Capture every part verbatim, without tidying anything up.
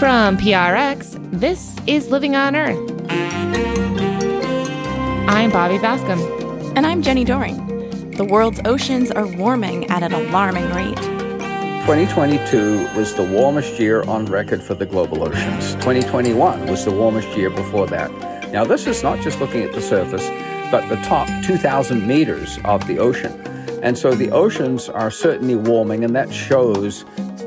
From P R X, this is Living on Earth. I'm Bobby Bascomb. And I'm Jenny Doering. The world's oceans are warming at an alarming rate. twenty twenty-two was the warmest year on record for the global oceans. twenty twenty-one was the warmest year before that. Now, this is not just looking at the surface, but the top two thousand meters of the ocean. And so the oceans are certainly warming, and that shows,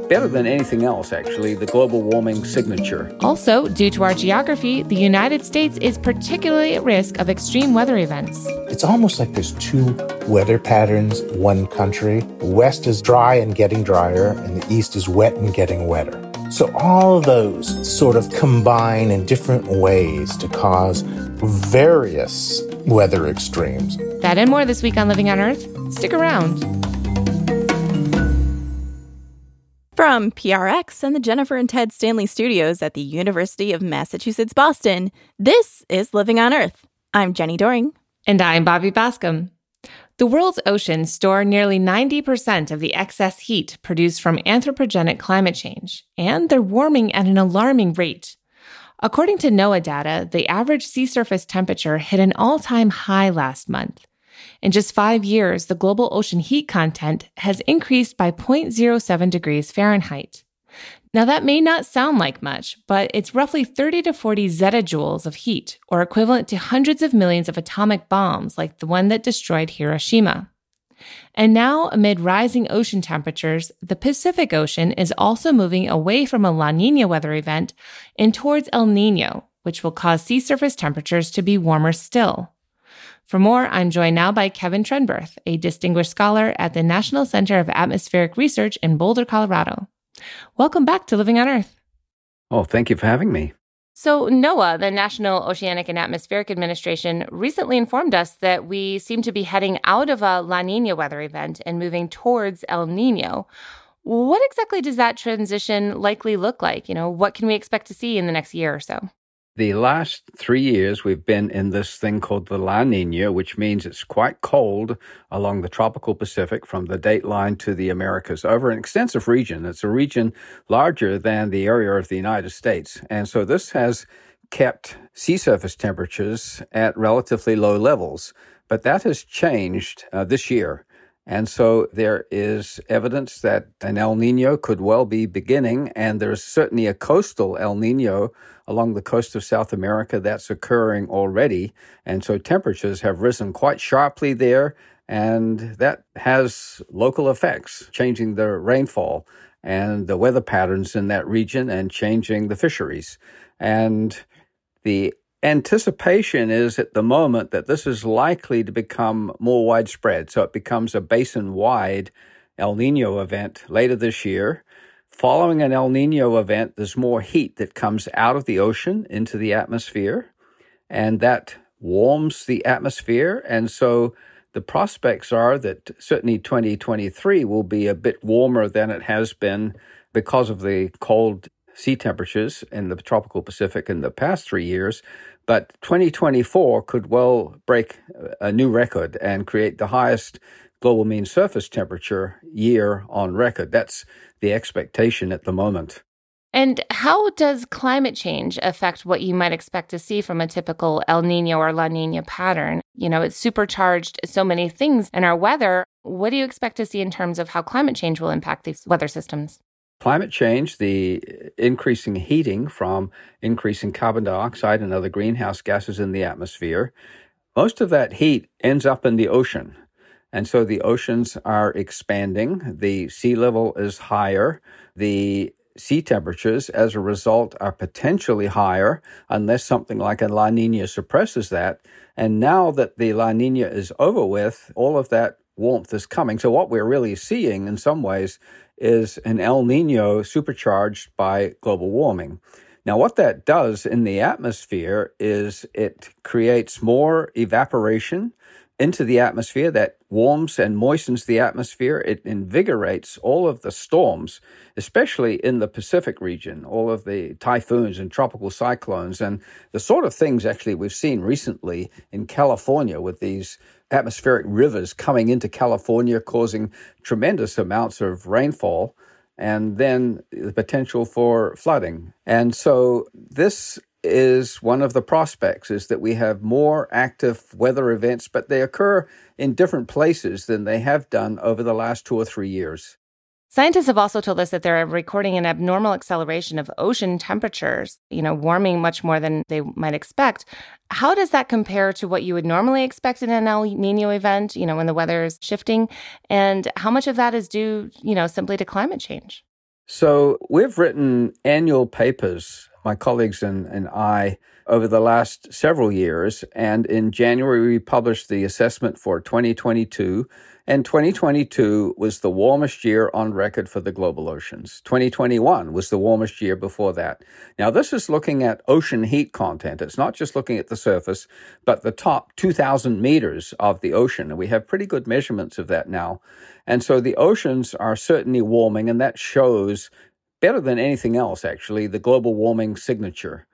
better than anything else, actually, the global warming signature. Also, due to our geography, the United States is particularly at risk of extreme weather events. It's almost like there's two weather patterns, one country. The West is dry and getting drier, and the East is wet and getting wetter. So all of those sort of combine in different ways to cause various weather extremes. That and more this week on Living on Earth. Stick around. From P R X and the Jennifer and Ted Stanley studios at the University of Massachusetts, Boston, this is Living on Earth. I'm Jenny Doering. And I'm Bobby Bascomb. The world's oceans store nearly ninety percent of the excess heat produced from anthropogenic climate change, and they're warming at an alarming rate. According to NOAA data, the average sea surface temperature hit an all-time high last month. In just five years, the global ocean heat content has increased by zero point zero seven degrees Fahrenheit. Now, that may not sound like much, but it's roughly thirty to forty zetajoules of heat, or equivalent to hundreds of millions of atomic bombs like the one that destroyed Hiroshima. And now, amid rising ocean temperatures, the Pacific Ocean is also moving away from a La Niña weather event and towards El Niño, which will cause sea surface temperatures to be warmer still. For more, I'm joined now by Kevin Trenberth, a distinguished scholar at the National Center of Atmospheric Research in Boulder, Colorado. Welcome back to Living on Earth. Oh, thank you for having me. So NOAA, the National Oceanic and Atmospheric Administration, recently informed us that we seem to be heading out of a La Niña weather event and moving towards El Niño. What exactly does that transition likely look like? You know, what can we expect to see in the next year or so? The last three years, we've been in this thing called the La Niña, which means it's quite cold along the tropical Pacific from the dateline to the Americas over an extensive region. It's a region larger than the area of the United States. And so this has kept sea surface temperatures at relatively low levels. But that has changed uh, this year. And so there is evidence that an El Nino could well be beginning, and there is certainly a coastal El Nino along the coast of South America that's occurring already. And so temperatures have risen quite sharply there, and that has local effects, changing the rainfall and the weather patterns in that region and changing the fisheries. And the anticipation is at the moment that this is likely to become more widespread. So it becomes a basin-wide El Nino event later this year. Following an El Nino event, there's more heat that comes out of the ocean into the atmosphere, and that warms the atmosphere. And so the prospects are that certainly twenty twenty-three will be a bit warmer than it has been because of the cold sea temperatures in the tropical Pacific in the past three years, but twenty twenty-four could well break a new record and create the highest global mean surface temperature year on record. That's the expectation at the moment. And how does climate change affect what you might expect to see from a typical El Nino or La Nina pattern? You know, it's supercharged so many things in our weather. What do you expect to see in terms of how climate change will impact these weather systems? Climate change, the increasing heating from increasing carbon dioxide and other greenhouse gases in the atmosphere, most of that heat ends up in the ocean. And so the oceans are expanding, the sea level is higher, the sea temperatures as a result are potentially higher unless something like a La Niña suppresses that. And now that the La Niña is over with, all of that warmth is coming. So what we're really seeing in some ways is an El Nino supercharged by global warming. Now, what that does in the atmosphere is it creates more evaporation into the atmosphere that warms and moistens the atmosphere. It invigorates all of the storms, especially in the Pacific region, all of the typhoons and tropical cyclones, and the sort of things actually we've seen recently in California with these atmospheric rivers coming into California, causing tremendous amounts of rainfall. and then the potential for flooding. And so this is one of the prospects, is that we have more active weather events, but they occur in different places than they have done over the last two or three years. Scientists have also told us that they're recording an abnormal acceleration of ocean temperatures, you know, warming much more than they might expect. How does that compare to what you would normally expect in an El Niño event, you know, when the weather is shifting? And how much of that is due, you know, simply to climate change? So we've written annual papers, my colleagues and, and I, over the last several years. And in January, we published the assessment for twenty twenty-two. And twenty twenty-two was the warmest year on record for the global oceans. twenty twenty-one was the warmest year before that. Now, this is looking at ocean heat content. It's not just looking at the surface, but the top two thousand meters of the ocean. And we have pretty good measurements of that now. And so the oceans are certainly warming, and that shows, better than anything else, actually, the global warming signature.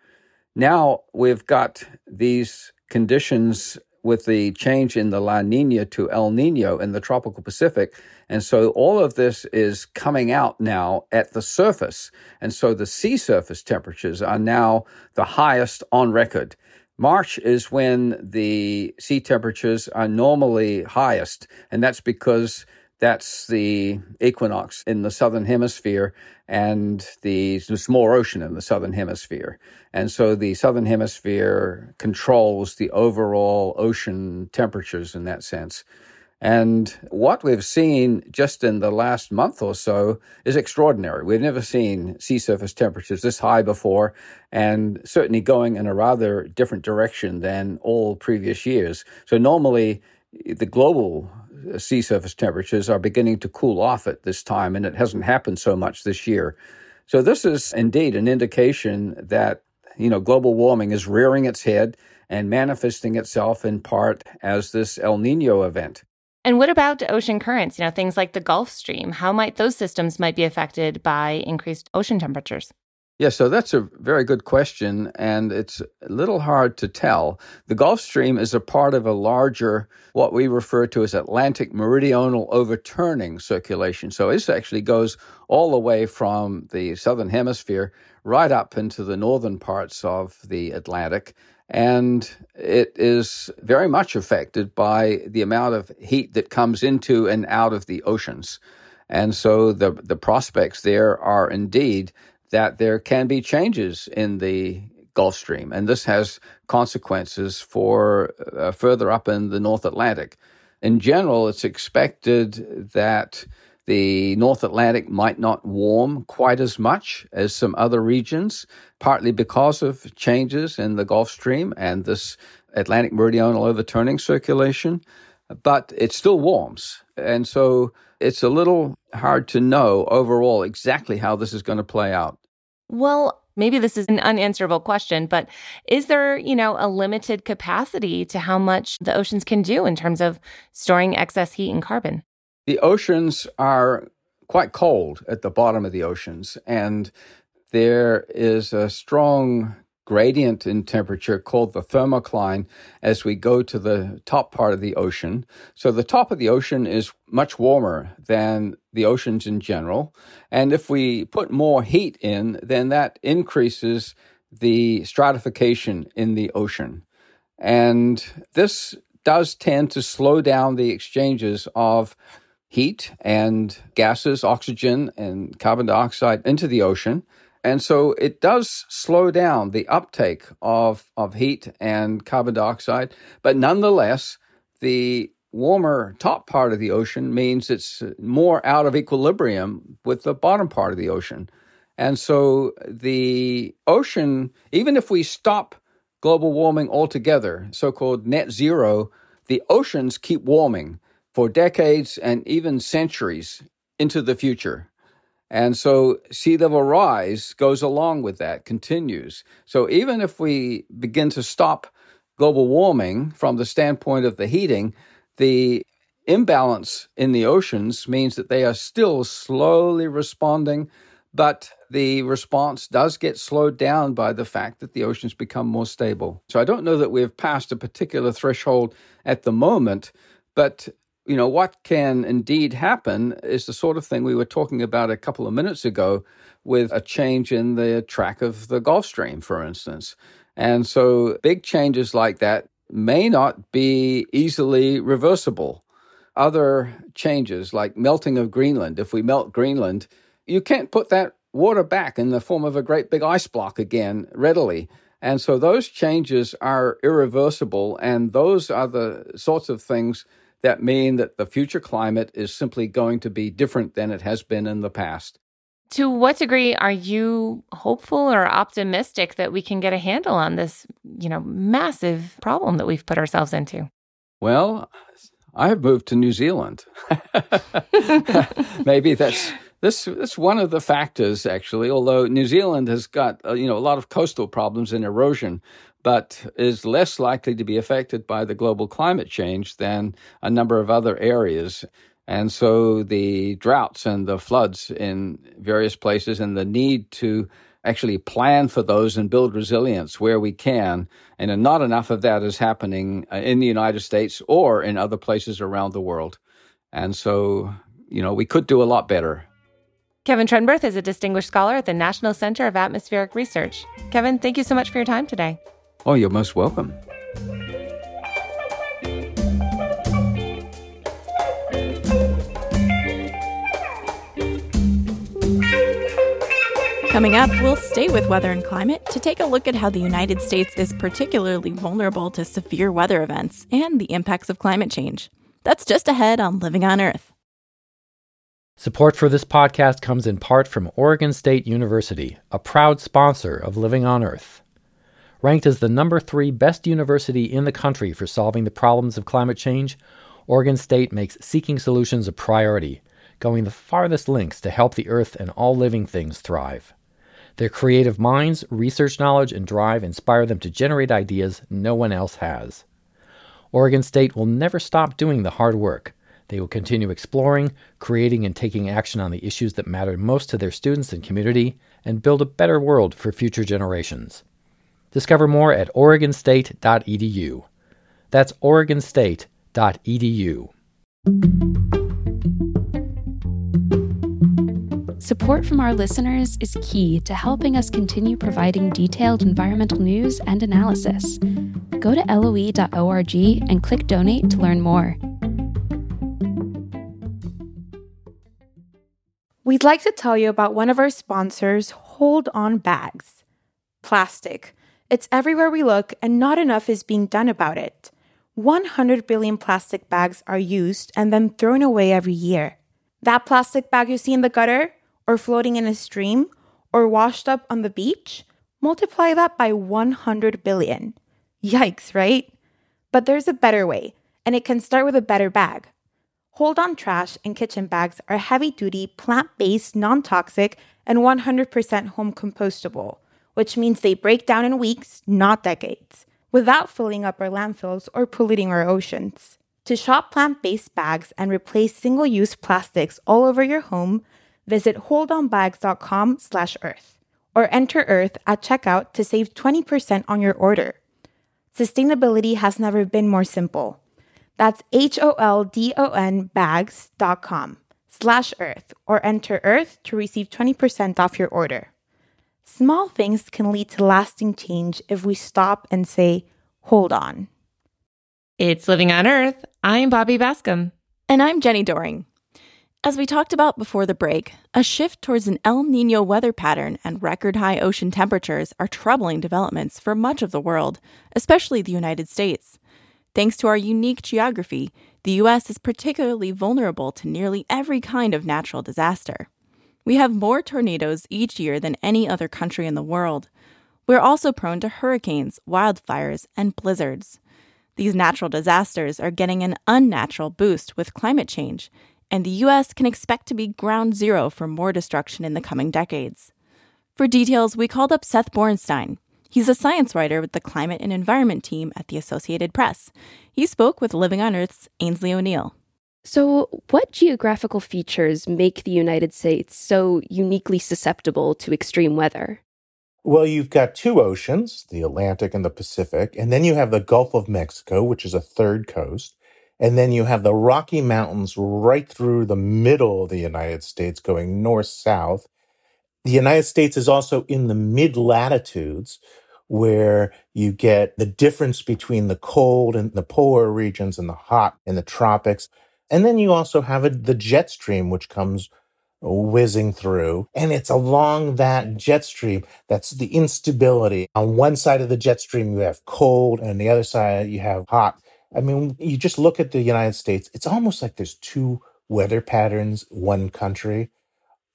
Now we've got these conditions with the change in the La Niña to El Niño in the tropical Pacific. And so all of this is coming out now at the surface. And so the sea surface temperatures are now the highest on record. March is when the sea temperatures are normally highest, and that's because that's the equinox in the southern hemisphere and the small ocean in the southern hemisphere. And so the southern hemisphere controls the overall ocean temperatures in that sense. And what we've seen just in the last month or so is extraordinary. We've never seen sea surface temperatures this high before, and certainly going in a rather different direction than all previous years. So normally the global sea surface temperatures are beginning to cool off at this time, and it hasn't happened so much this year. So this is indeed an indication that, you know, global warming is rearing its head and manifesting itself in part as this El Niño event. And what about ocean currents, you know, things like the Gulf Stream? How might those systems might be affected by increased ocean temperatures? Yeah, so that's a very good question, and it's a little hard to tell. The Gulf Stream is a part of a larger, what we refer to as Atlantic meridional overturning circulation. So it actually goes all the way from the southern hemisphere right up into the northern parts of the Atlantic, and it is very much affected by the amount of heat that comes into and out of the oceans. And so the, the prospects there are indeed that there can be changes in the Gulf Stream, and this has consequences for uh, further up in the North Atlantic. In general, it's expected that the North Atlantic might not warm quite as much as some other regions, partly because of changes in the Gulf Stream and this Atlantic meridional overturning circulation, but it still warms. And so it's a little hard to know overall exactly how this is going to play out. Well, maybe this is an unanswerable question, but is there, you know, a limited capacity to how much the oceans can do in terms of storing excess heat and carbon? The oceans are quite cold at the bottom of the oceans, and there is a strong gradient in temperature called the thermocline as we go to the top part of the ocean. So the top of the ocean is much warmer than the oceans in general. And if we put more heat in, then that increases the stratification in the ocean. And this does tend to slow down the exchanges of heat and gases, oxygen and carbon dioxide into the ocean. And so it does slow down the uptake of, of heat and carbon dioxide. But nonetheless, the warmer top part of the ocean means it's more out of equilibrium with the bottom part of the ocean. And so the ocean, even if we stop global warming altogether, so-called net zero, the oceans keep warming for decades and even centuries into the future. And so sea level rise goes along with that, continues. So even if we begin to stop global warming from the standpoint of the heating, the imbalance in the oceans means that they are still slowly responding, but the response does get slowed down by the fact that the oceans become more stable. So I don't know that we've passed a particular threshold at the moment, but you know, what can indeed happen is the sort of thing we were talking about a couple of minutes ago with a change in the track of the Gulf Stream, for instance. And so big changes like that may not be easily reversible. Other changes like melting of Greenland, if we melt Greenland, you can't put that water back in the form of a great big ice block again readily. And so those changes are irreversible, and those are the sorts of things that mean that the future climate is simply going to be different than it has been in the past. To what degree are you hopeful or optimistic that we can get a handle on this, you know, massive problem that we've put ourselves into? Well, I have moved to New Zealand. Maybe that's this. That's one of the factors, actually. Although New Zealand has got uh, you know a lot of coastal problems and erosion, but is less likely to be affected by the global climate change than a number of other areas. And so the droughts and the floods in various places and the need to actually plan for those and build resilience where we can, and not enough of that is happening in the United States or in other places around the world. And so, you know, we could do a lot better. Kevin Trenberth is a distinguished scholar at the National Center of Atmospheric Research. Kevin, thank you so much for your time today. Oh, you're most welcome. Coming up, we'll stay with weather and climate to take a look at how the United States is particularly vulnerable to severe weather events and the impacts of climate change. That's just ahead on Living on Earth. Support for this podcast comes in part from Oregon State University, a proud sponsor of Living on Earth. Ranked as the number three best university in the country for solving the problems of climate change, Oregon State makes seeking solutions a priority, going the farthest lengths to help the Earth and all living things thrive. Their creative minds, research knowledge, and drive inspire them to generate ideas no one else has. Oregon State will never stop doing the hard work. They will continue exploring, creating, and taking action on the issues that matter most to their students and community, and build a better world for future generations. Discover more at oregon state dot e d u. That's oregon state dot e d u. Support from our listeners is key to helping us continue providing detailed environmental news and analysis. Go to L O E dot org and click donate to learn more. We'd like to tell you about one of our sponsors, Hold On Bags. Plastic. It's everywhere we look, and not enough is being done about it. one hundred billion plastic bags are used and then thrown away every year. That plastic bag you see in the gutter, or floating in a stream, or washed up on the beach, multiply that by one hundred billion. Yikes, right? But there's a better way, and it can start with a better bag. Hold On Trash and Kitchen Bags are heavy-duty, plant-based, non-toxic, and one hundred percent home compostable, which means they break down in weeks, not decades, without filling up our landfills or polluting our oceans. To shop plant-based bags and replace single-use plastics all over your home, visit hold on bags dot com slash earth or enter Earth at checkout to save twenty percent on your order. Sustainability has never been more simple. That's H O L D O N bags dot com slash earth or enter Earth to receive twenty percent off your order. Small things can lead to lasting change if we stop and say, hold on. It's Living on Earth. I'm Bobby Bascomb. And I'm Jenny Doering. As we talked about before the break, a shift towards an El Niño weather pattern and record-high ocean temperatures are troubling developments for much of the world, especially the United States. Thanks to our unique geography, the U S is particularly vulnerable to nearly every kind of natural disaster. We have more tornadoes each year than any other country in the world. We're also prone to hurricanes, wildfires, and blizzards. These natural disasters are getting an unnatural boost with climate change, and the U S can expect to be ground zero for more destruction in the coming decades. For details, we called up Seth Borenstein. He's a science writer with the Climate and Environment team at the Associated Press. He spoke with Living on Earth's Ainsley O'Neill. So what geographical features make the United States so uniquely susceptible to extreme weather? Well, you've got two oceans, the Atlantic and the Pacific, and then you have the Gulf of Mexico, which is a third coast. And then you have the Rocky Mountains right through the middle of the United States going north-south. The United States is also in the mid-latitudes where you get the difference between the cold and the polar regions and the hot and the tropics. And then you also have a, the jet stream, which comes whizzing through. And it's along that jet stream. That's the instability. On one side of the jet stream, you have cold, and the other side, you have hot. I mean, you just look at the United States. It's almost like there's two weather patterns, one country.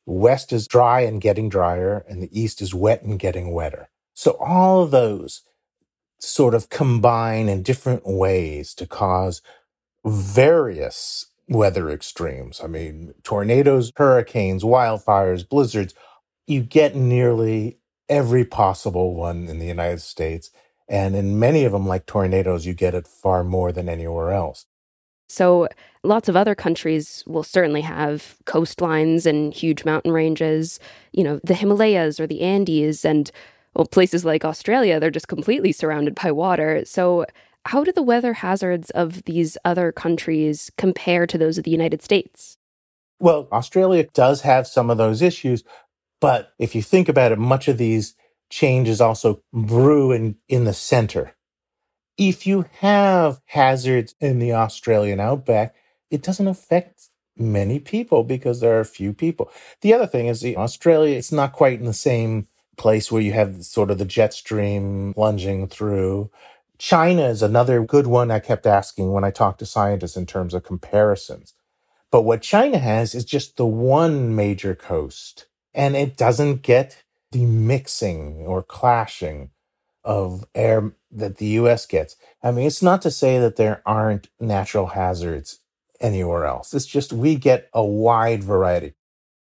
West is dry and getting drier, and the East is wet and getting wetter. So all of those sort of combine in different ways to cause various weather extremes. I mean, tornadoes, hurricanes, wildfires, blizzards. You get nearly every possible one in the United States. And in many of them, like tornadoes, you get it far more than anywhere else. So lots of other countries will certainly have coastlines and huge mountain ranges, you know, the Himalayas or the Andes, and well, places like Australia, they're just completely surrounded by water. So how do the weather hazards of these other countries compare to those of the United States? Well, Australia does have some of those issues, but if you think about it, much of these changes also brew in, in the center. If you have hazards in the Australian outback, it doesn't affect many people because there are few people. The other thing is Australia, it's not quite in the same place where you have sort of the jet stream plunging through. China is another good one I kept asking when I talked to scientists in terms of comparisons. But what China has is just the one major coast, and it doesn't get the mixing or clashing of air that the U S gets. I mean, it's not to say that there aren't natural hazards anywhere else. It's just we get a wide variety.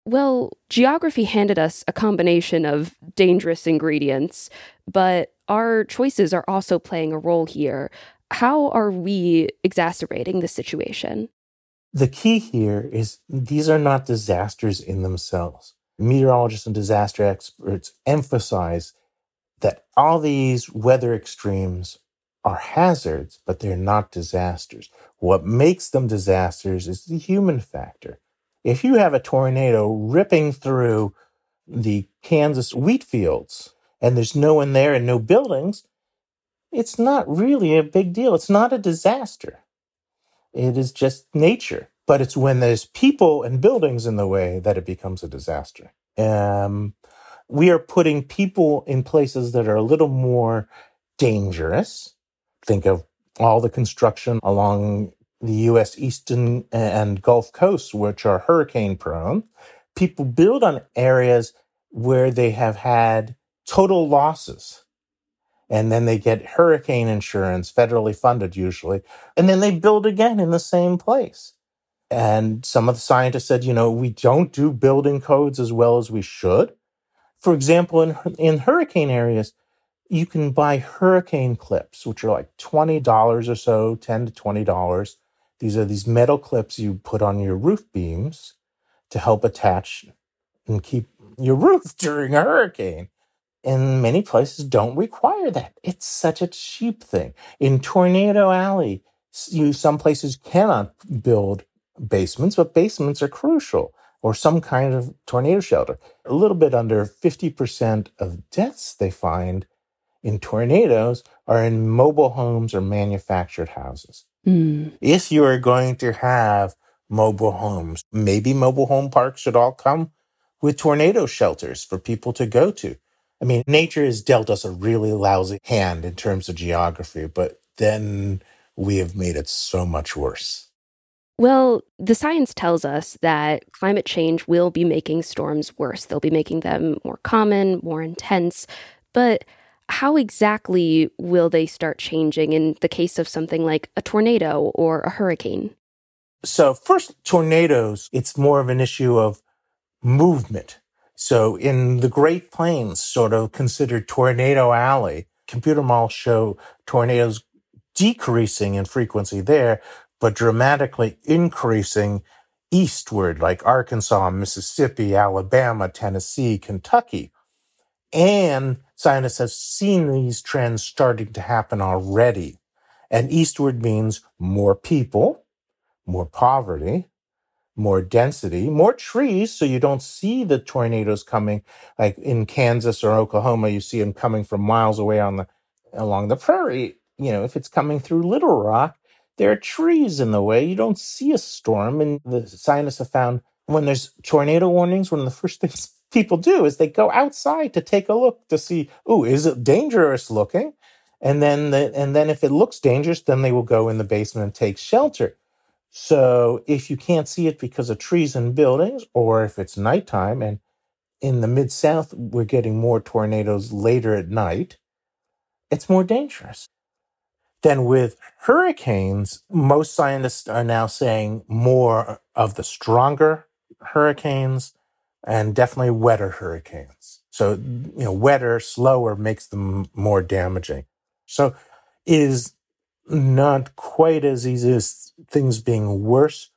Well, geography handed us a combination of dangerous ingredients, but our choices are also playing a role here. How are we exacerbating the situation? The key here is these are not disasters in themselves. Meteorologists and disaster experts emphasize that all these weather extremes are hazards, but they're not disasters. What makes them disasters is the human factor. If you have a tornado ripping through the Kansas wheat fields, and there's no one there and no buildings, it's not really a big deal. It's not a disaster. It is just nature. But it's when there's people and buildings in the way that it becomes a disaster. Um, we are putting people in places that are a little more dangerous. Think of all the construction along the U S eastern and Gulf coasts, which are hurricane-prone. People build on areas where they have had total losses. And then they get hurricane insurance, federally funded usually. And then they build again in the same place. And some of the scientists said, you know, we don't do building codes as well as we should. For example, in, in hurricane areas, you can buy hurricane clips, which are like twenty dollars or so, ten to twenty dollars. These are these metal clips you put on your roof beams to help attach and keep your roof during a hurricane. And many places don't require that. It's such a cheap thing. In Tornado Alley, you, some places cannot build basements, but basements are crucial, or some kind of tornado shelter. A little bit under fifty percent of deaths they find in tornadoes are in mobile homes or manufactured houses. Mm. If you are going to have mobile homes, maybe mobile home parks should all come with tornado shelters for people to go to. I mean, nature has dealt us a really lousy hand in terms of geography, but then we have made it so much worse. Well, the science tells us that climate change will be making storms worse. They'll be making them more common, more intense. But how exactly will they start changing in the case of something like a tornado or a hurricane? So first, tornadoes, it's more of an issue of movement. So in the Great Plains, sort of considered Tornado Alley, computer models show tornadoes decreasing in frequency there, but dramatically increasing eastward, like Arkansas, Mississippi, Alabama, Tennessee, Kentucky. And scientists have seen these trends starting to happen already. And eastward means more people, more poverty, more density, more trees, so you don't see the tornadoes coming. Like in Kansas or Oklahoma, you see them coming from miles away on the along the prairie. You know, if it's coming through Little Rock, there are trees in the way. You don't see a storm. And the scientists have found when there's tornado warnings, one of the first things people do is they go outside to take a look to see, oh, is it dangerous looking? And then, the, and then if it looks dangerous, then they will go in the basement and take shelter. So if you can't see it because of trees and buildings, or if it's nighttime, and in the Mid-South, we're getting more tornadoes later at night, it's more dangerous. Then with hurricanes, most scientists are now saying more of the stronger hurricanes and definitely wetter hurricanes. So, you know, wetter, slower makes them more damaging. So it is not quite as easy as things being worse.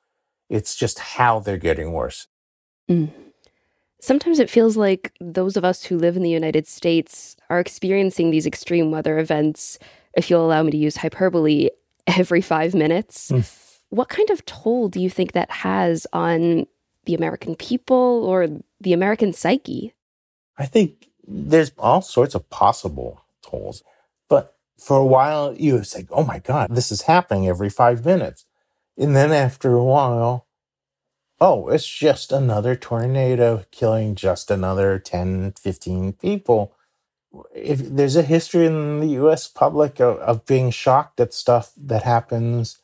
It's just how they're getting worse. Mm. Sometimes it feels like those of us who live in the United States are experiencing these extreme weather events, if you'll allow me to use hyperbole, every five minutes. Mm. What kind of toll do you think that has on the American people or the American psyche? I think there's all sorts of possible tolls. But for a while, you was like, oh my God, this is happening every five minutes. And then after a while, oh, it's just another tornado killing just another ten, fifteen people. If there's a history in the U S public of, of being shocked at stuff that happens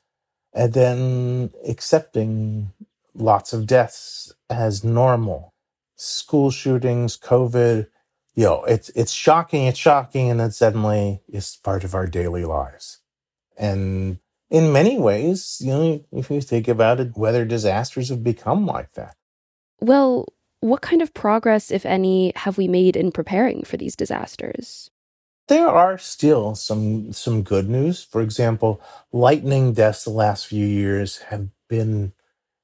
and then accepting lots of deaths as normal. School shootings, COVID, you know, it's, it's shocking, it's shocking, and then suddenly it's part of our daily lives. And in many ways, you know, if you think about it, weather disasters have become like that. Well, what kind of progress, if any, have we made in preparing for these disasters? There are still some some good news. For example, lightning deaths the last few years have been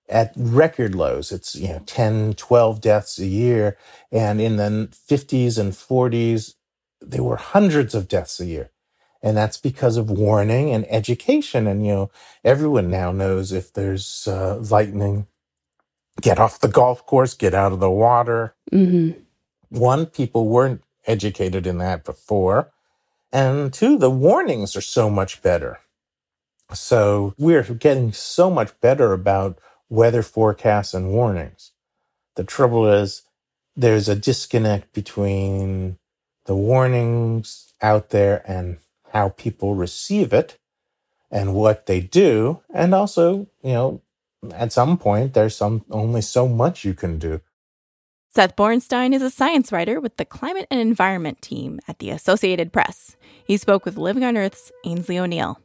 at record lows. It's, you know, ten, twelve deaths a year. And in the fifties and forties, there were hundreds of deaths a year. And that's because of warning and education. And, you know, everyone now knows if there's uh, lightning, get off the golf course, get out of the water. Mm-hmm. One, people weren't educated in that before. And two, the warnings are so much better. So we're getting so much better about weather forecasts and warnings. The trouble is there's a disconnect between the warnings out there and how people receive it and what they do. And also, you know, at some point, there's some only so much you can do. Seth Borenstein is a science writer with the Climate and Environment team at the Associated Press. He spoke with Living on Earth's Ainsley O'Neill.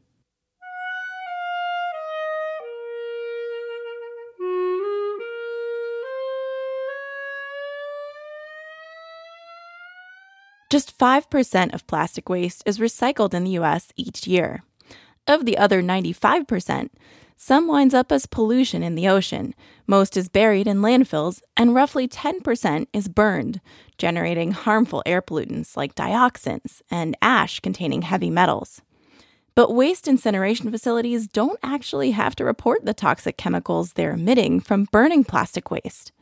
Just five percent of plastic waste is recycled in the U S each year. Of the other ninety-five percent, some winds up as pollution in the ocean, most is buried in landfills, and roughly ten percent is burned, generating harmful air pollutants like dioxins and ash containing heavy metals. But waste incineration facilities don't actually have to report the toxic chemicals they're emitting from burning plastic waste.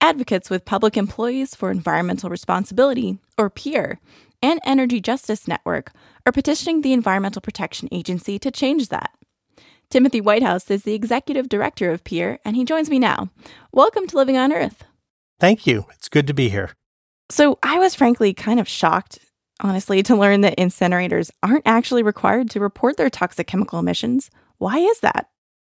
Advocates with Public Employees for Environmental Responsibility, or PEER, and Energy Justice Network are petitioning the Environmental Protection Agency to change that. Timothy Whitehouse is the executive director of PEER, and he joins me now. Welcome to Living on Earth. Thank you. It's good to be here. So I was frankly kind of shocked, honestly, to learn that incinerators aren't actually required to report their toxic chemical emissions. Why is that?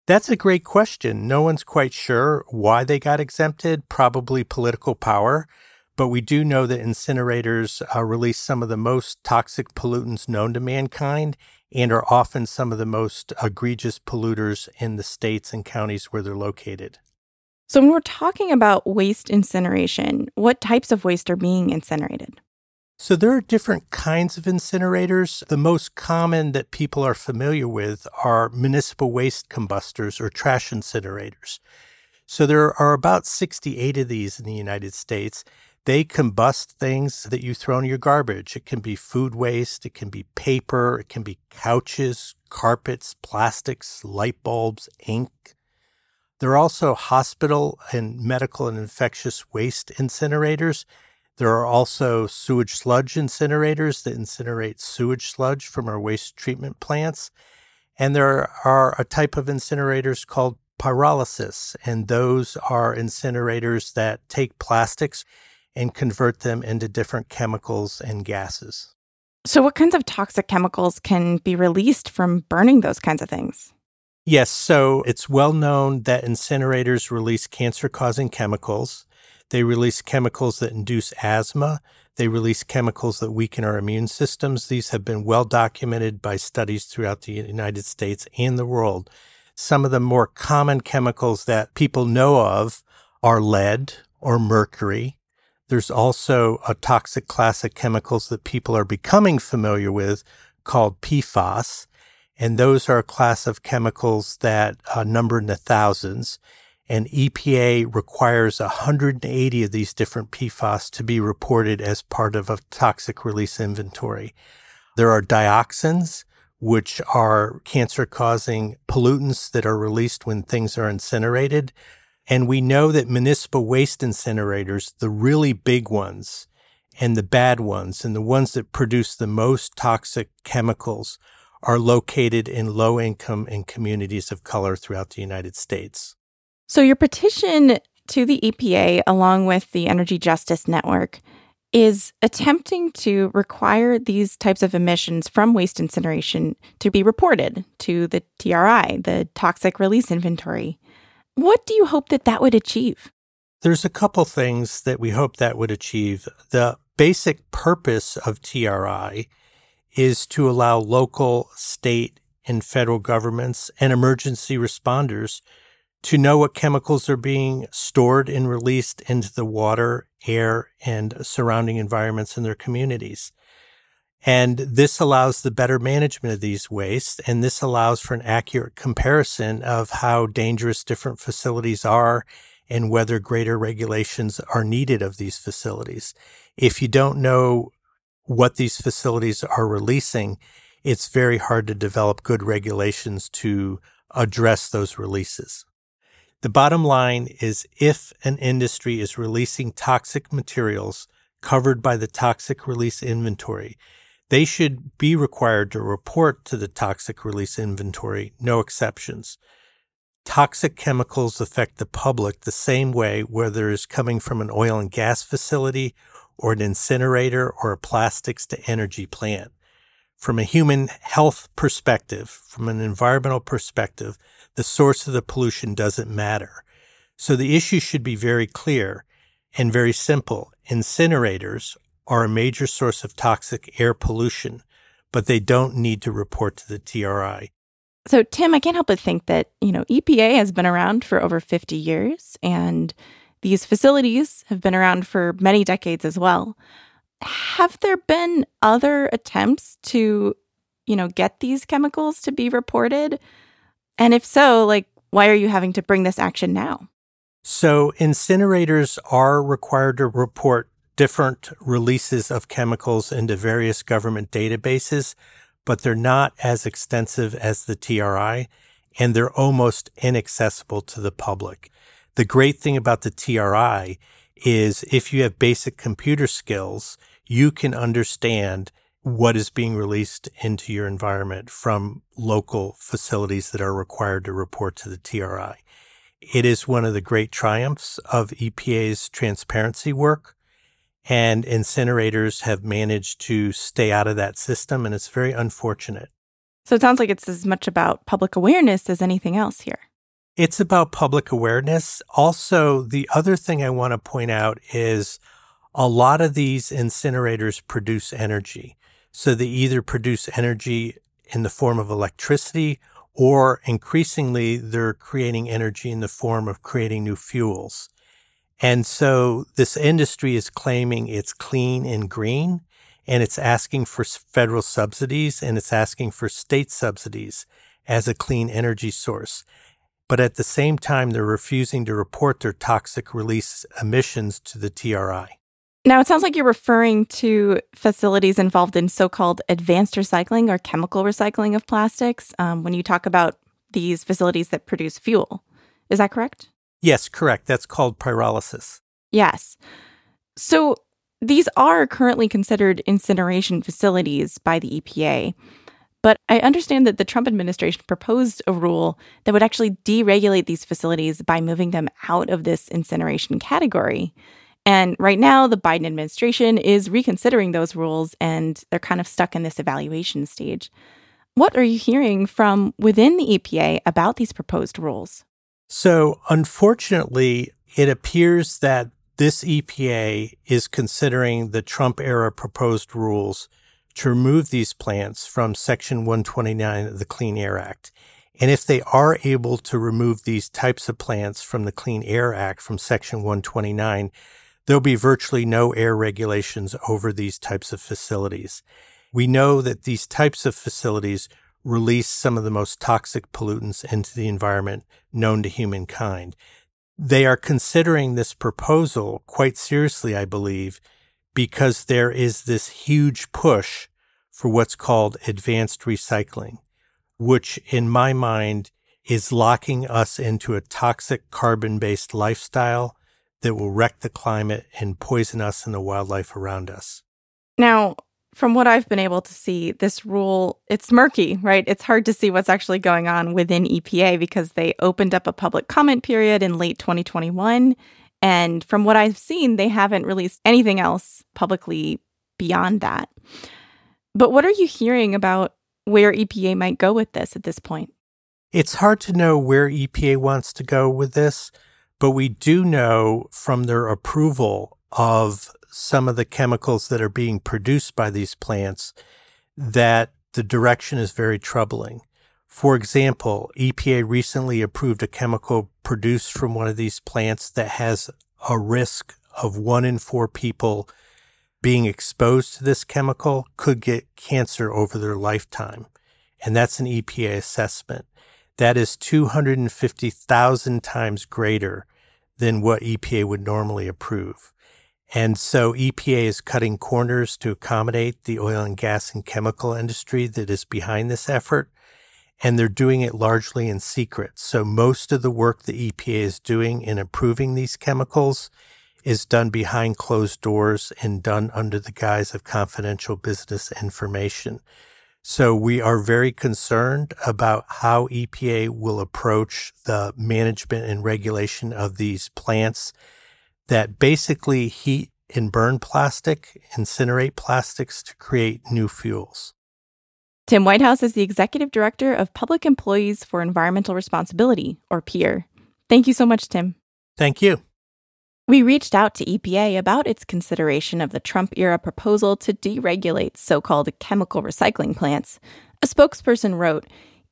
That's a great question. No one's quite sure why they got exempted, probably political power. But we do know that incinerators uh, release some of the most toxic pollutants known to mankind and are often some of the most egregious polluters in the states and counties where they're located. So when we're talking about waste incineration, what types of waste are being incinerated? So there are different kinds of incinerators. The most common that people are familiar with are municipal waste combustors or trash incinerators. So there are about sixty-eight of these in the United States. They combust things that you throw in your garbage. It can be food waste, it can be paper, it can be couches, carpets, plastics, light bulbs, ink, There are also hospital and medical and infectious waste incinerators. There are also sewage sludge incinerators that incinerate sewage sludge from our waste treatment plants. And there are a type of incinerators called pyrolysis, and those are incinerators that take plastics and convert them into different chemicals and gases. So what kinds of toxic chemicals can be released from burning those kinds of things? Yes, so it's well known that incinerators release cancer-causing chemicals. They release chemicals that induce asthma. They release chemicals that weaken our immune systems. These have been well documented by studies throughout the United States and the world. Some of the more common chemicals that people know of are lead or mercury. There's also a toxic class of chemicals that people are becoming familiar with called P FAS, and those are a class of chemicals that uh, number in the thousands. And E P A requires one hundred eighty of these different P FAS to be reported as part of a toxic release inventory. There are dioxins, which are cancer-causing pollutants that are released when things are incinerated. And we know that municipal waste incinerators, the really big ones and the bad ones and the ones that produce the most toxic chemicals, are located in low-income and communities of color throughout the United States. So your petition to the E P A, along with the Energy Justice Network, is attempting to require these types of emissions from waste incineration to be reported to the T R I, the Toxic Release Inventory. What do you hope that that would achieve? There's a couple things that we hope that would achieve. The basic purpose of T R I is to allow local, state, and federal governments and emergency responders to know what chemicals are being stored and released into the water, air, and surrounding environments in their communities. And this allows the better management of these wastes, and this allows for an accurate comparison of how dangerous different facilities are and whether greater regulations are needed of these facilities. If you don't know what these facilities are releasing, it's very hard to develop good regulations to address those releases. The bottom line is if an industry is releasing toxic materials covered by the Toxic Release Inventory, they should be required to report to the Toxic Release Inventory, no exceptions. Toxic chemicals affect the public the same way whether it's coming from an oil and gas facility or an incinerator or a plastics to energy plant. From a human health perspective, from an environmental perspective, the source of the pollution doesn't matter. So the issue should be very clear and very simple. Incinerators are a major source of toxic air pollution, but they don't need to report to the T R I. So, Tim, I can't help but think that, you know, E P A has been around for over fifty years, and these facilities have been around for many decades as well. Have there been other attempts to, you know, get these chemicals to be reported? And if so, like, why are you having to bring this action now? So incinerators are required to report different releases of chemicals into various government databases, but they're not as extensive as the T R I, and they're almost inaccessible to the public. The great thing about the T R I is if you have basic computer skills, you can understand what is being released into your environment from local facilities that are required to report to the T R I. It is one of the great triumphs of E P A's transparency work, and incinerators have managed to stay out of that system, and it's very unfortunate. So it sounds like it's as much about public awareness as anything else here. It's about public awareness. Also, the other thing I want to point out is a lot of these incinerators produce energy. So they either produce energy in the form of electricity, or increasingly they're creating energy in the form of creating new fuels. And so this industry is claiming it's clean and green, and it's asking for federal subsidies, and it's asking for state subsidies as a clean energy source. But at the same time, they're refusing to report their toxic release emissions to the T R I. Now, it sounds like you're referring to facilities involved in so-called advanced recycling or chemical recycling of plastics um, when you talk about these facilities that produce fuel. Is that correct? Yes, correct. That's called pyrolysis. Yes. So these are currently considered incineration facilities by the E P A. But I understand that the Trump administration proposed a rule that would actually deregulate these facilities by moving them out of this incineration category. And right now, the Biden administration is reconsidering those rules, and they're kind of stuck in this evaluation stage. What are you hearing from within the E P A about these proposed rules? So, unfortunately, it appears that this E P A is considering the Trump-era proposed rules to remove these plants from Section one twenty-nine of the Clean Air Act. And if they are able to remove these types of plants from the Clean Air Act, from Section one twenty-nine, there'll be virtually no air regulations over these types of facilities. We know that these types of facilities release some of the most toxic pollutants into the environment known to humankind. They are considering this proposal quite seriously, I believe, because there is this huge push for what's called advanced recycling, which in my mind is locking us into a toxic carbon-based lifestyle that will wreck the climate and poison us and the wildlife around us. Now, from what I've been able to see, this rule, it's murky, right? It's hard to see what's actually going on within E P A because they opened up a public comment period in late twenty twenty-one. And from what I've seen, they haven't released anything else publicly beyond that. But what are you hearing about where E P A might go with this at this point? It's hard to know where E P A wants to go with this, but we do know from their approval of some of the chemicals that are being produced by these plants, that the direction is very troubling. For example, E P A recently approved a chemical produced from one of these plants that has a risk of one in four people being exposed to this chemical could get cancer over their lifetime. And that's an E P A assessment. That is two hundred fifty thousand times greater than what E P A would normally approve. And so E P A is cutting corners to accommodate the oil and gas and chemical industry that is behind this effort, and they're doing it largely in secret. So most of the work the E P A is doing in approving these chemicals is done behind closed doors and done under the guise of confidential business information. So we are very concerned about how E P A will approach the management and regulation of these plants that basically heat and burn plastic, incinerate plastics to create new fuels. Tim Whitehouse is the Executive Director of Public Employees for Environmental Responsibility, or PEER. Thank you so much, Tim. Thank you. We reached out to E P A about its consideration of the Trump-era proposal to deregulate so-called chemical recycling plants. A spokesperson wrote,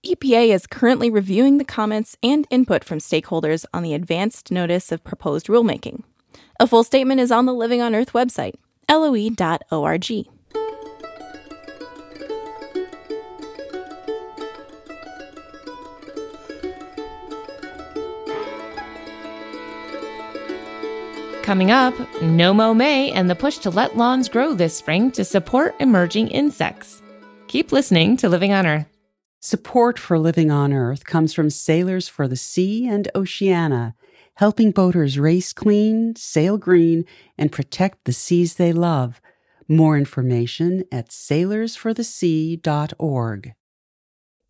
E P A is currently reviewing the comments and input from stakeholders on the advanced notice of proposed rulemaking. A full statement is on the Living on Earth website, L O E dot org. Coming up, Nomo May and the push to let lawns grow this spring to support emerging insects. Keep listening to Living on Earth. Support for Living on Earth comes from Sailors for the Sea and Oceana, helping boaters race clean, sail green, and protect the seas they love. More information at sailors for the sea dot org.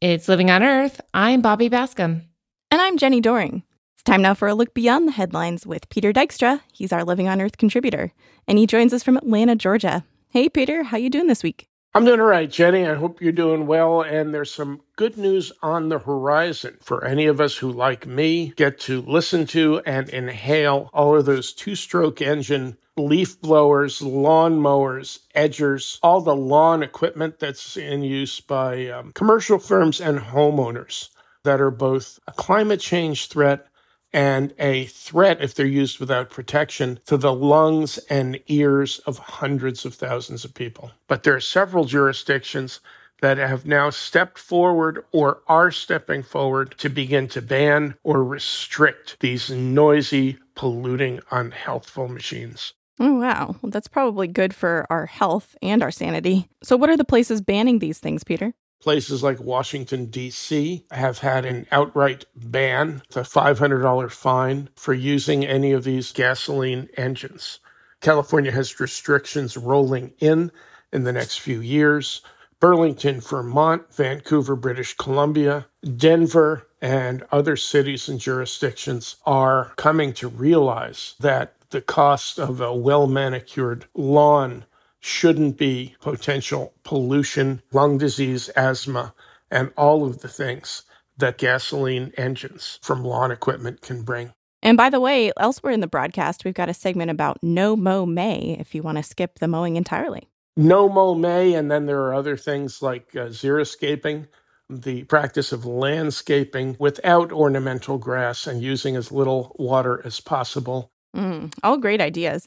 It's Living on Earth. I'm Bobby Bascomb. And I'm Jenny Doering. Time now for a look beyond the headlines with Peter Dykstra. He's our Living on Earth contributor, and he joins us from Atlanta, Georgia. Hey, Peter, how you doing this week? I'm doing all right, Jenny. I hope you're doing well, and there's some good news on the horizon for any of us who, like me, get to listen to and inhale all of those two-stroke engine leaf blowers, lawn mowers, edgers, all the lawn equipment that's in use by um, commercial firms and homeowners that are both a climate change threat and a threat, if they're used without protection, to the lungs and ears of hundreds of thousands of people. But there are several jurisdictions that have now stepped forward or are stepping forward to begin to ban or restrict these noisy, polluting, unhealthful machines. Oh, wow. Well, that's probably good for our health and our sanity. So what are the places banning these things, Peter? Places like Washington, D C have had an outright ban, a five hundred dollars fine for using any of these gasoline engines. California has restrictions rolling in in the next few years. Burlington, Vermont, Vancouver, British Columbia, Denver, and other cities and jurisdictions are coming to realize that the cost of a well-manicured lawn shouldn't be potential pollution, lung disease, asthma, and all of the things that gasoline engines from lawn equipment can bring. And by the way, elsewhere in the broadcast, we've got a segment about No Mow May, if you want to skip the mowing entirely. No Mow May, and then there are other things like uh, xeriscaping, the practice of landscaping without ornamental grass and using as little water as possible. Mm, all great ideas.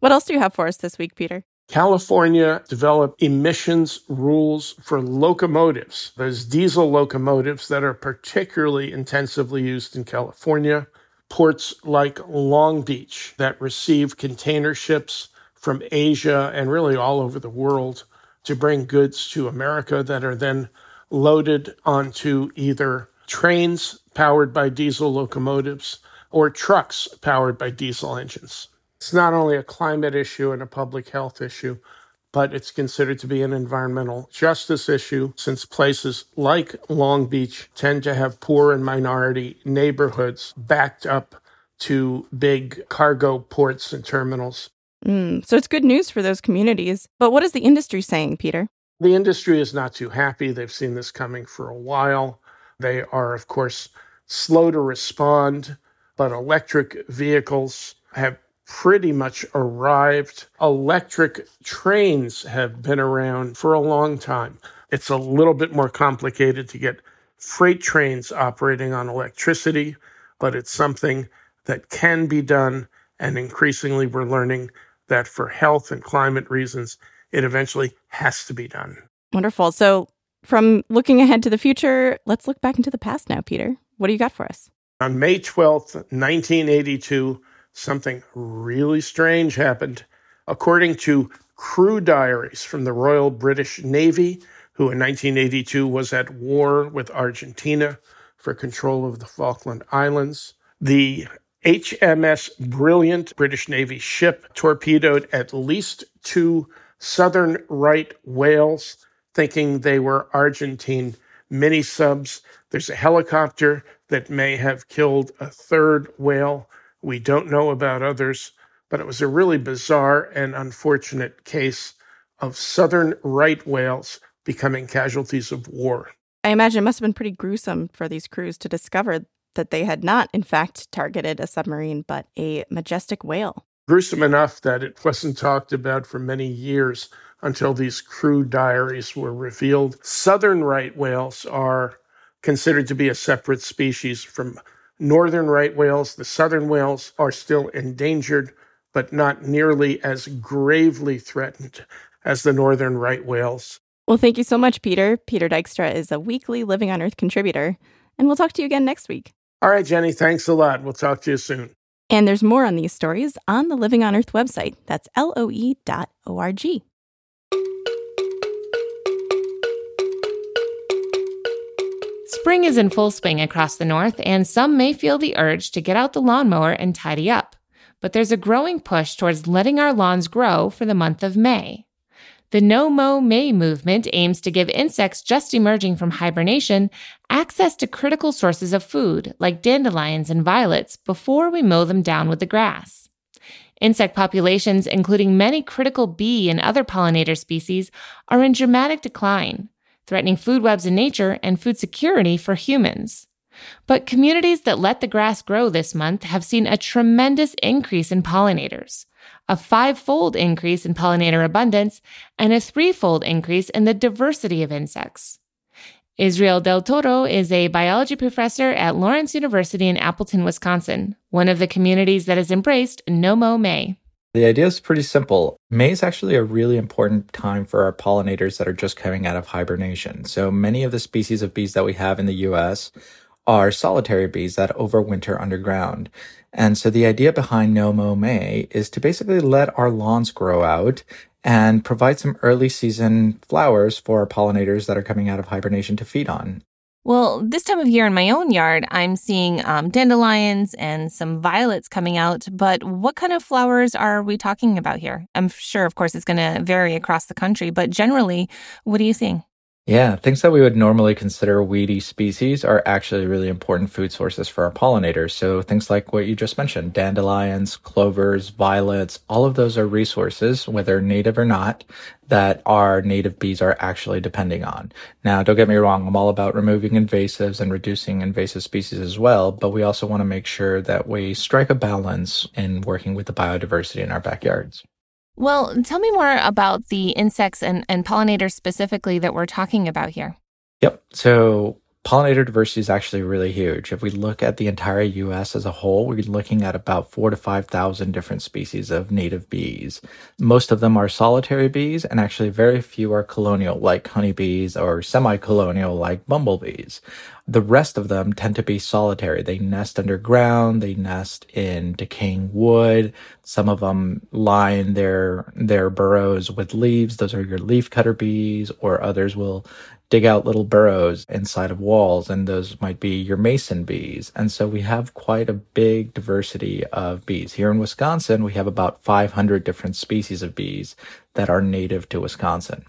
What else do you have for us this week, Peter? California developed emissions rules for locomotives, those diesel locomotives that are particularly intensively used in California. Ports like Long Beach that receive container ships from Asia and really all over the world to bring goods to America that are then loaded onto either trains powered by diesel locomotives or trucks powered by diesel engines. It's not only a climate issue and a public health issue, but it's considered to be an environmental justice issue since places like Long Beach tend to have poor and minority neighborhoods backed up to big cargo ports and terminals. Mm, so it's good news for those communities. But what is the industry saying, Peter? The industry is not too happy. They've seen this coming for a while. They are, of course, slow to respond, but electric vehicles have pretty much arrived. Electric trains have been around for a long time. It's a little bit more complicated to get freight trains operating on electricity, but it's something that can be done. And increasingly, we're learning that for health and climate reasons, it eventually has to be done. Wonderful. So from looking ahead to the future, let's look back into the past now, Peter. What do you got for us? On May twelfth, nineteen eighty-two, something really strange happened. According to crew diaries from the Royal British Navy, who in nineteen eighty-two was at war with Argentina for control of the Falkland Islands, the H M S Brilliant British Navy ship torpedoed at least two southern right whales, thinking they were Argentine mini-subs. There's a helicopter that may have killed a third whale. We don't know about others, but it was a really bizarre and unfortunate case of southern right whales becoming casualties of war. I imagine it must have been pretty gruesome for these crews to discover that they had not, in fact, targeted a submarine, but a majestic whale. Gruesome enough that it wasn't talked about for many years until these crew diaries were revealed. Southern right whales are considered to be a separate species from northern right whales. The southern whales are still endangered, but not nearly as gravely threatened as the northern right whales. Well, thank you so much, Peter. Peter Dykstra is a weekly Living on Earth contributor, and we'll talk to you again next week. All right, Jenny, thanks a lot. We'll talk to you soon. And there's more on these stories on the Living on Earth website. That's L O E dot org. Spring is in full swing across the north, and some may feel the urge to get out the lawnmower and tidy up. But there's a growing push towards letting our lawns grow for the month of May. The No Mow May movement aims to give insects just emerging from hibernation access to critical sources of food, like dandelions and violets, before we mow them down with the grass. Insect populations, including many critical bee and other pollinator species, are in dramatic decline, threatening food webs in nature and food security for humans. But communities that let the grass grow this month have seen a tremendous increase in pollinators, a five-fold increase in pollinator abundance, and a three-fold increase in the diversity of insects. Israel Del Toro is a biology professor at Lawrence University in Appleton, Wisconsin, one of the communities that has embraced No Mow May. The idea is pretty simple. May is actually a really important time for our pollinators that are just coming out of hibernation. So many of the species of bees that we have in the U S are solitary bees that overwinter underground. And so the idea behind No Mow May is to basically let our lawns grow out and provide some early season flowers for pollinators that are coming out of hibernation to feed on. Well, this time of year in my own yard, I'm seeing um, dandelions and some violets coming out. But what kind of flowers are we talking about here? I'm sure, of course, it's going to vary across the country. But generally, what are you seeing? Yeah, things that we would normally consider weedy species are actually really important food sources for our pollinators. So things like what you just mentioned, dandelions, clovers, violets, all of those are resources, whether native or not, that our native bees are actually depending on. Now, don't get me wrong, I'm all about removing invasives and reducing invasive species as well, but we also want to make sure that we strike a balance in working with the biodiversity in our backyards. Well, tell me more about the insects and, and pollinators specifically that we're talking about here. Yep. So pollinator diversity is actually really huge. If we look at the entire U S as a whole, we're looking at about four to five thousand different species of native bees. Most of them are solitary bees, and actually very few are colonial like honeybees or semi-colonial like bumblebees. The rest of them tend to be solitary. They nest underground, they nest in decaying wood. Some of them line their their burrows with leaves. Those are your leafcutter bees, or others will dig out little burrows inside of walls, and those might be your mason bees. And so we have quite a big diversity of bees. Here in Wisconsin, we have about five hundred different species of bees that are native to Wisconsin.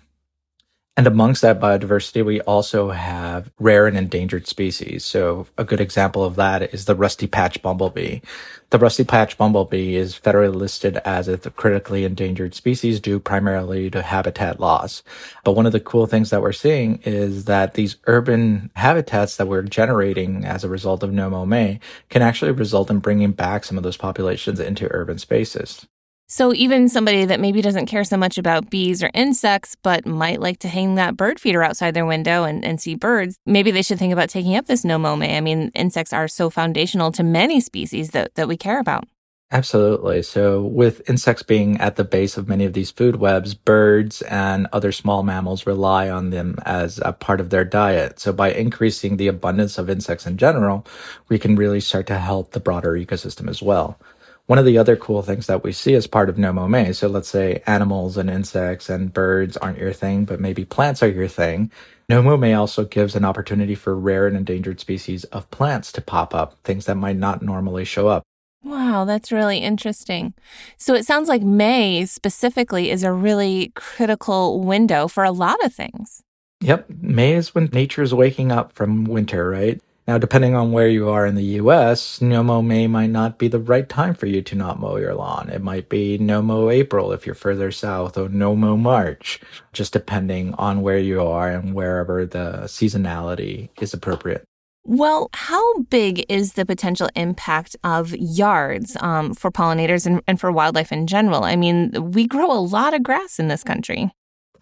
And amongst that biodiversity, we also have rare and endangered species. So a good example of that is the rusty patch bumblebee. The rusty patch bumblebee is federally listed as a critically endangered species due primarily to habitat loss. But one of the cool things that we're seeing is that these urban habitats that we're generating as a result of N O M O M A can actually result in bringing back some of those populations into urban spaces. So even somebody that maybe doesn't care so much about bees or insects, but might like to hang that bird feeder outside their window and, and see birds, maybe they should think about taking up this N O M O M A. I mean, insects are so foundational to many species that, that we care about. Absolutely. So with insects being at the base of many of these food webs, birds and other small mammals rely on them as a part of their diet. So by increasing the abundance of insects in general, we can really start to help the broader ecosystem as well. One of the other cool things that we see as part of N O M O M A, so let's say animals and insects and birds aren't your thing, but maybe plants are your thing. N O M O M A also gives an opportunity for rare and endangered species of plants to pop up, things that might not normally show up. Wow, that's really interesting. So it sounds like May specifically is a really critical window for a lot of things. Yep. May is when nature is waking up from winter, right? Now, depending on where you are in the U S, N O M O M A might not be the right time for you to not mow your lawn. It might be N O M O April if you're further south, or N O M O March, just depending on where you are and wherever the seasonality is appropriate. Well, how big is the potential impact of yards um, for pollinators and, and for wildlife in general? I mean, we grow a lot of grass in this country.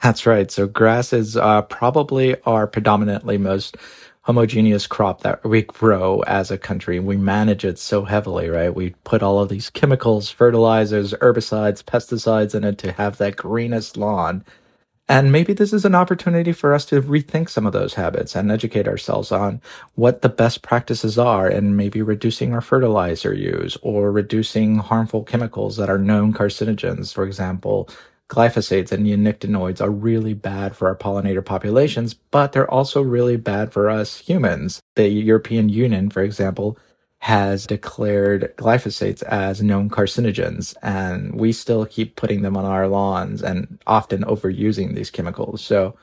That's right. So grass is uh, probably our predominantly most homogeneous crop that we grow as a country. We manage it so heavily, right? We put all of these chemicals, fertilizers, herbicides, pesticides in it to have that greenest lawn. And maybe this is an opportunity for us to rethink some of those habits and educate ourselves on what the best practices are, and maybe reducing our fertilizer use or reducing harmful chemicals that are known carcinogens. For example, glyphosates and neonicotinoids are really bad for our pollinator populations, but they're also really bad for us humans. The European Union, for example, has declared glyphosates as known carcinogens, and we still keep putting them on our lawns and often overusing these chemicals. So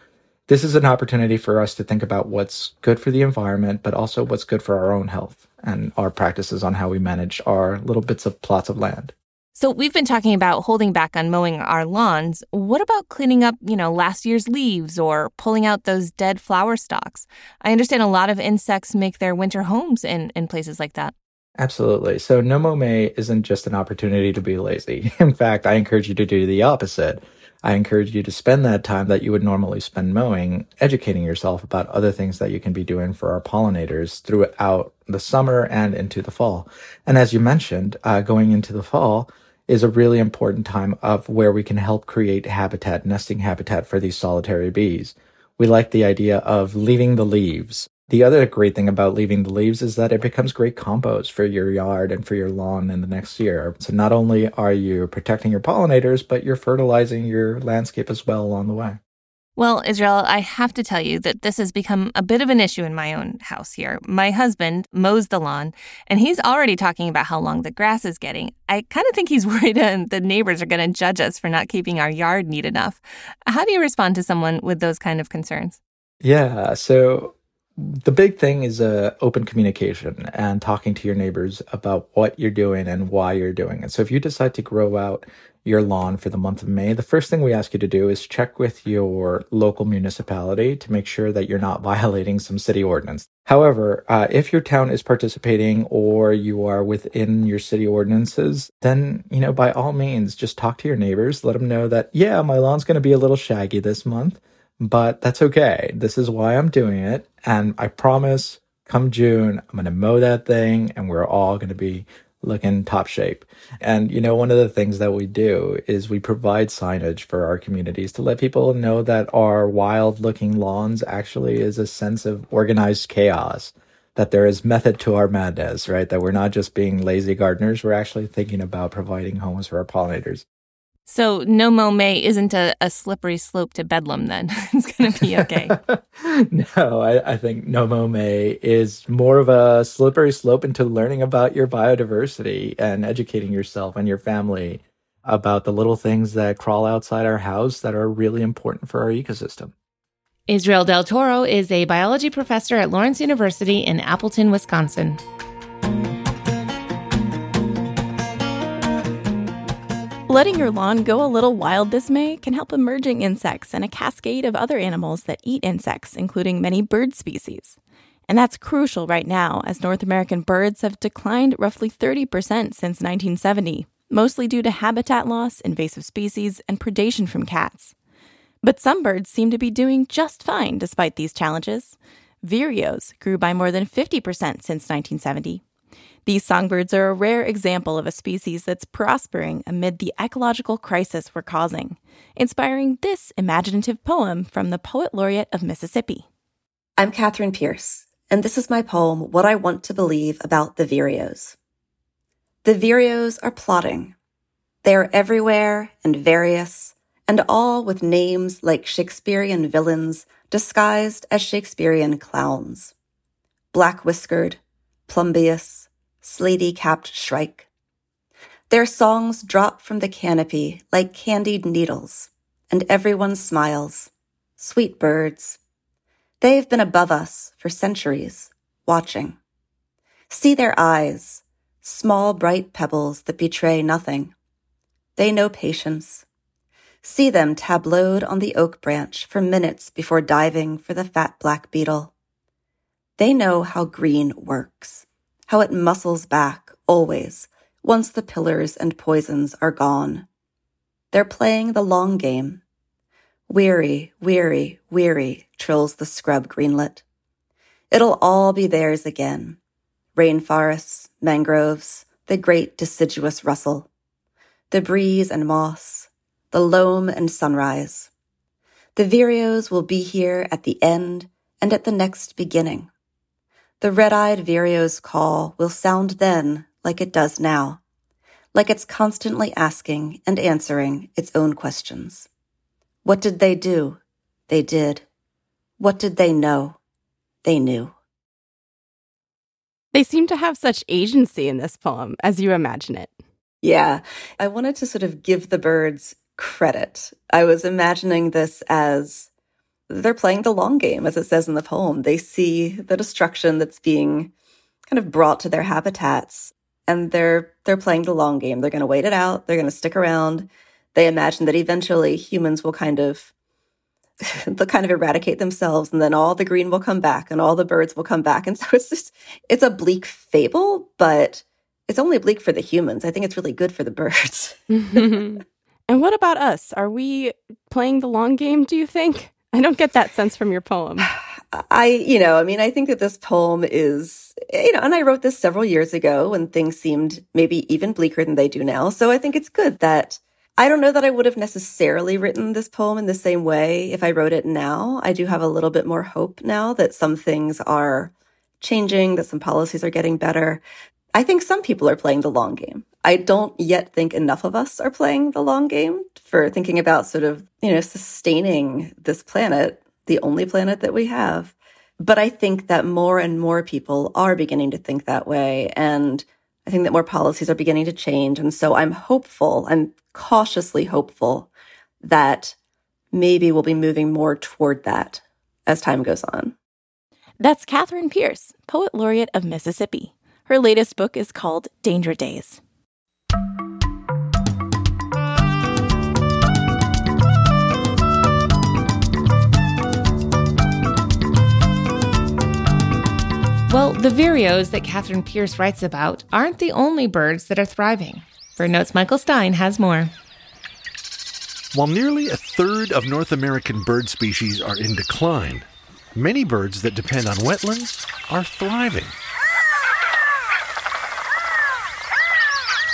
this is an opportunity for us to think about what's good for the environment, but also what's good for our own health and our practices on how we manage our little bits of plots of land. So we've been talking about holding back on mowing our lawns. What about cleaning up, you know, last year's leaves or pulling out those dead flower stalks? I understand a lot of insects make their winter homes in, in places like that. Absolutely. So N O M O M A isn't just an opportunity to be lazy. In fact, I encourage you to do the opposite. I encourage you to spend that time that you would normally spend mowing, educating yourself about other things that you can be doing for our pollinators throughout the summer and into the fall. And as you mentioned, uh, going into the fall is a really important time of where we can help create habitat, nesting habitat for these solitary bees. We like the idea of leaving the leaves. The other great thing about leaving the leaves is that it becomes great compost for your yard and for your lawn in the next year. So not only are you protecting your pollinators, but you're fertilizing your landscape as well along the way. Well, Israel, I have to tell you that this has become a bit of an issue in my own house here. My husband mows the lawn, and he's already talking about how long the grass is getting. I kind of think he's worried uh, the neighbors are going to judge us for not keeping our yard neat enough. How do you respond to someone with those kind of concerns? Yeah, so the big thing is uh, open communication and talking to your neighbors about what you're doing and why you're doing it. So if you decide to grow out your lawn for the month of May, the first thing we ask you to do is check with your local municipality to make sure that you're not violating some city ordinance. However, uh, if your town is participating or you are within your city ordinances, then, you know, by all means, just talk to your neighbors. Let them know that, yeah, my lawn's going to be a little shaggy this month, but that's okay. This is why I'm doing it. And I promise come June, I'm going to mow that thing and we're all going to be looking top shape. And, you know, one of the things that we do is we provide signage for our communities to let people know that our wild looking lawns actually is a sense of organized chaos, that there is method to our madness, right? That we're not just being lazy gardeners. We're actually thinking about providing homes for our pollinators. So no mow May isn't a, a slippery slope to bedlam then. It's going to be okay. No, I, I think no mow May is more of a slippery slope into learning about your biodiversity and educating yourself and your family about the little things that crawl outside our house that are really important for our ecosystem. Israel Del Toro is a biology professor at Lawrence University in Appleton, Wisconsin. Letting your lawn go a little wild this May can help emerging insects and a cascade of other animals that eat insects, including many bird species. And that's crucial right now, as North American birds have declined roughly thirty percent since nineteen seventy, mostly due to habitat loss, invasive species, and predation from cats. But some birds seem to be doing just fine despite these challenges. Vireos grew by more than fifty percent since nineteen seventy. These songbirds are a rare example of a species that's prospering amid the ecological crisis we're causing, inspiring this imaginative poem from the Poet Laureate of Mississippi. I'm Catherine Pierce, and this is my poem, What I Want to Believe About the Vireos. The vireos are plotting. They are everywhere and various, and all with names like Shakespearean villains disguised as Shakespearean clowns. Black-whiskered, Plumbeus, slaty-capped shrike. Their songs drop from the canopy like candied needles, and everyone smiles. Sweet birds. They have been above us for centuries, watching. See their eyes, small bright pebbles that betray nothing. They know patience. See them tableaued on the oak branch for minutes before diving for the fat black beetle. They know how green works, how it muscles back always once the pillars and poisons are gone. They're playing the long game. Weary, weary, weary, trills the scrub greenlet. It'll all be theirs again. Rainforests, mangroves, the great deciduous rustle, the breeze and moss, the loam and sunrise. The vireos will be here at the end and at the next beginning. The red-eyed vireo's call will sound then like it does now, like it's constantly asking and answering its own questions. What did they do? They did. What did they know? They knew. They seem to have such agency in this poem, as you imagine it. Yeah, I wanted to sort of give the birds credit. I was imagining this as they're playing the long game, as it says in the poem. They see the destruction that's being kind of brought to their habitats, and they're they're playing the long game. They're going to wait it out. They're going to stick around. They imagine that eventually humans will kind of they'll kind of eradicate themselves, and then all the green will come back, and all the birds will come back. And so it's just it's a bleak fable, but it's only bleak for the humans. I think it's really good for the birds. And what about us? Are we playing the long game, do you think? I don't get that sense from your poem. I, you know, I mean, I think that this poem is, you know, and I wrote this several years ago when things seemed maybe even bleaker than they do now. So I think it's good that I don't know that I would have necessarily written this poem in the same way if I wrote it now. I do have a little bit more hope now that some things are changing, that some policies are getting better. I think some people are playing the long game. I don't yet think enough of us are playing the long game for thinking about sort of, you know, sustaining this planet, the only planet that we have. But I think that more and more people are beginning to think that way. And I think that more policies are beginning to change. And so I'm hopeful, I'm cautiously hopeful that maybe we'll be moving more toward that as time goes on. That's Catherine Pierce, Poet Laureate of Mississippi. Her latest book is called Danger Days. Well, the vireos that Catherine Pierce writes about aren't the only birds that are thriving. BirdNote's Michael Stein has more. While nearly a third of North American bird species are in decline, many birds that depend on wetlands are thriving.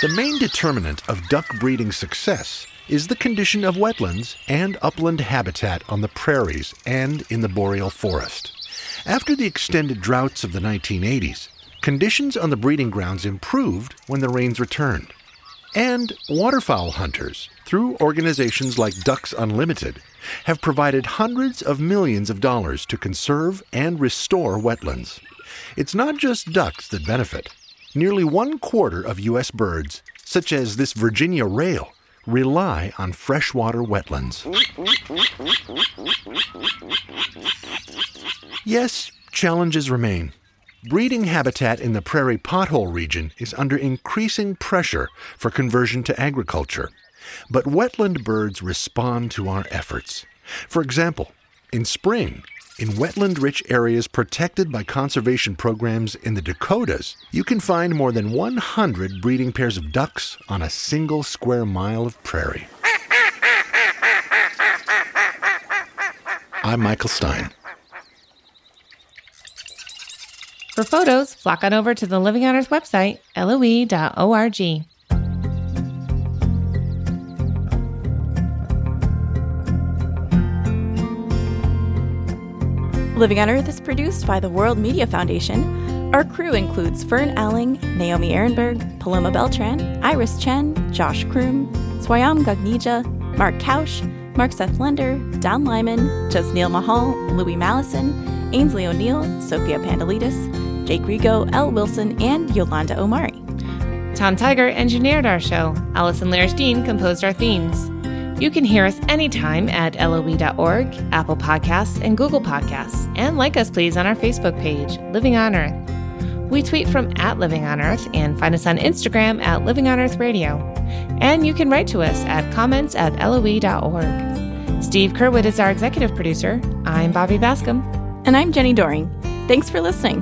The main determinant of duck breeding success is the condition of wetlands and upland habitat on the prairies and in the boreal forest. After the extended droughts of the nineteen eighties, conditions on the breeding grounds improved when the rains returned. And waterfowl hunters, through organizations like Ducks Unlimited, have provided hundreds of millions of dollars to conserve and restore wetlands. It's not just ducks that benefit. Nearly one quarter of U S birds, such as this Virginia rail, rely on freshwater wetlands. Yes, challenges remain. Breeding habitat in the prairie pothole region is under increasing pressure for conversion to agriculture. But wetland birds respond to our efforts. For example, in spring, in wetland-rich areas protected by conservation programs in the Dakotas, you can find more than one hundred breeding pairs of ducks on a single square mile of prairie. I'm Michael Stein. For photos, flock on over to the Living on Earth website, L O E dot org. Living on Earth is produced by the World Media Foundation. Our crew includes Fern Alling, Naomi Ehrenberg, Paloma Beltran, Iris Chen, Josh Kroom, Swayam Gagnija, Mark Kausch, Mark Seth Lender, Don Lyman, Jasneel Mahal, Louis Mallison, Ainsley O'Neill, Sophia Pandelitis, Jake Rigo, L. Wilson, and Yolanda Omari. Tom Tiger engineered our show. Allison Larish-Dean composed our themes. You can hear us anytime at L O E dot org, Apple Podcasts, and Google Podcasts. And like us, please, on our Facebook page, Living on Earth. We tweet from at Living on Earth and find us on Instagram at Living on Earth Radio. And you can write to us at comments at L O E dot org. Steve Kerwood is our executive producer. I'm Bobby Bascomb. And I'm Jenny Doering. Thanks for listening.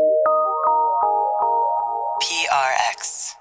P R X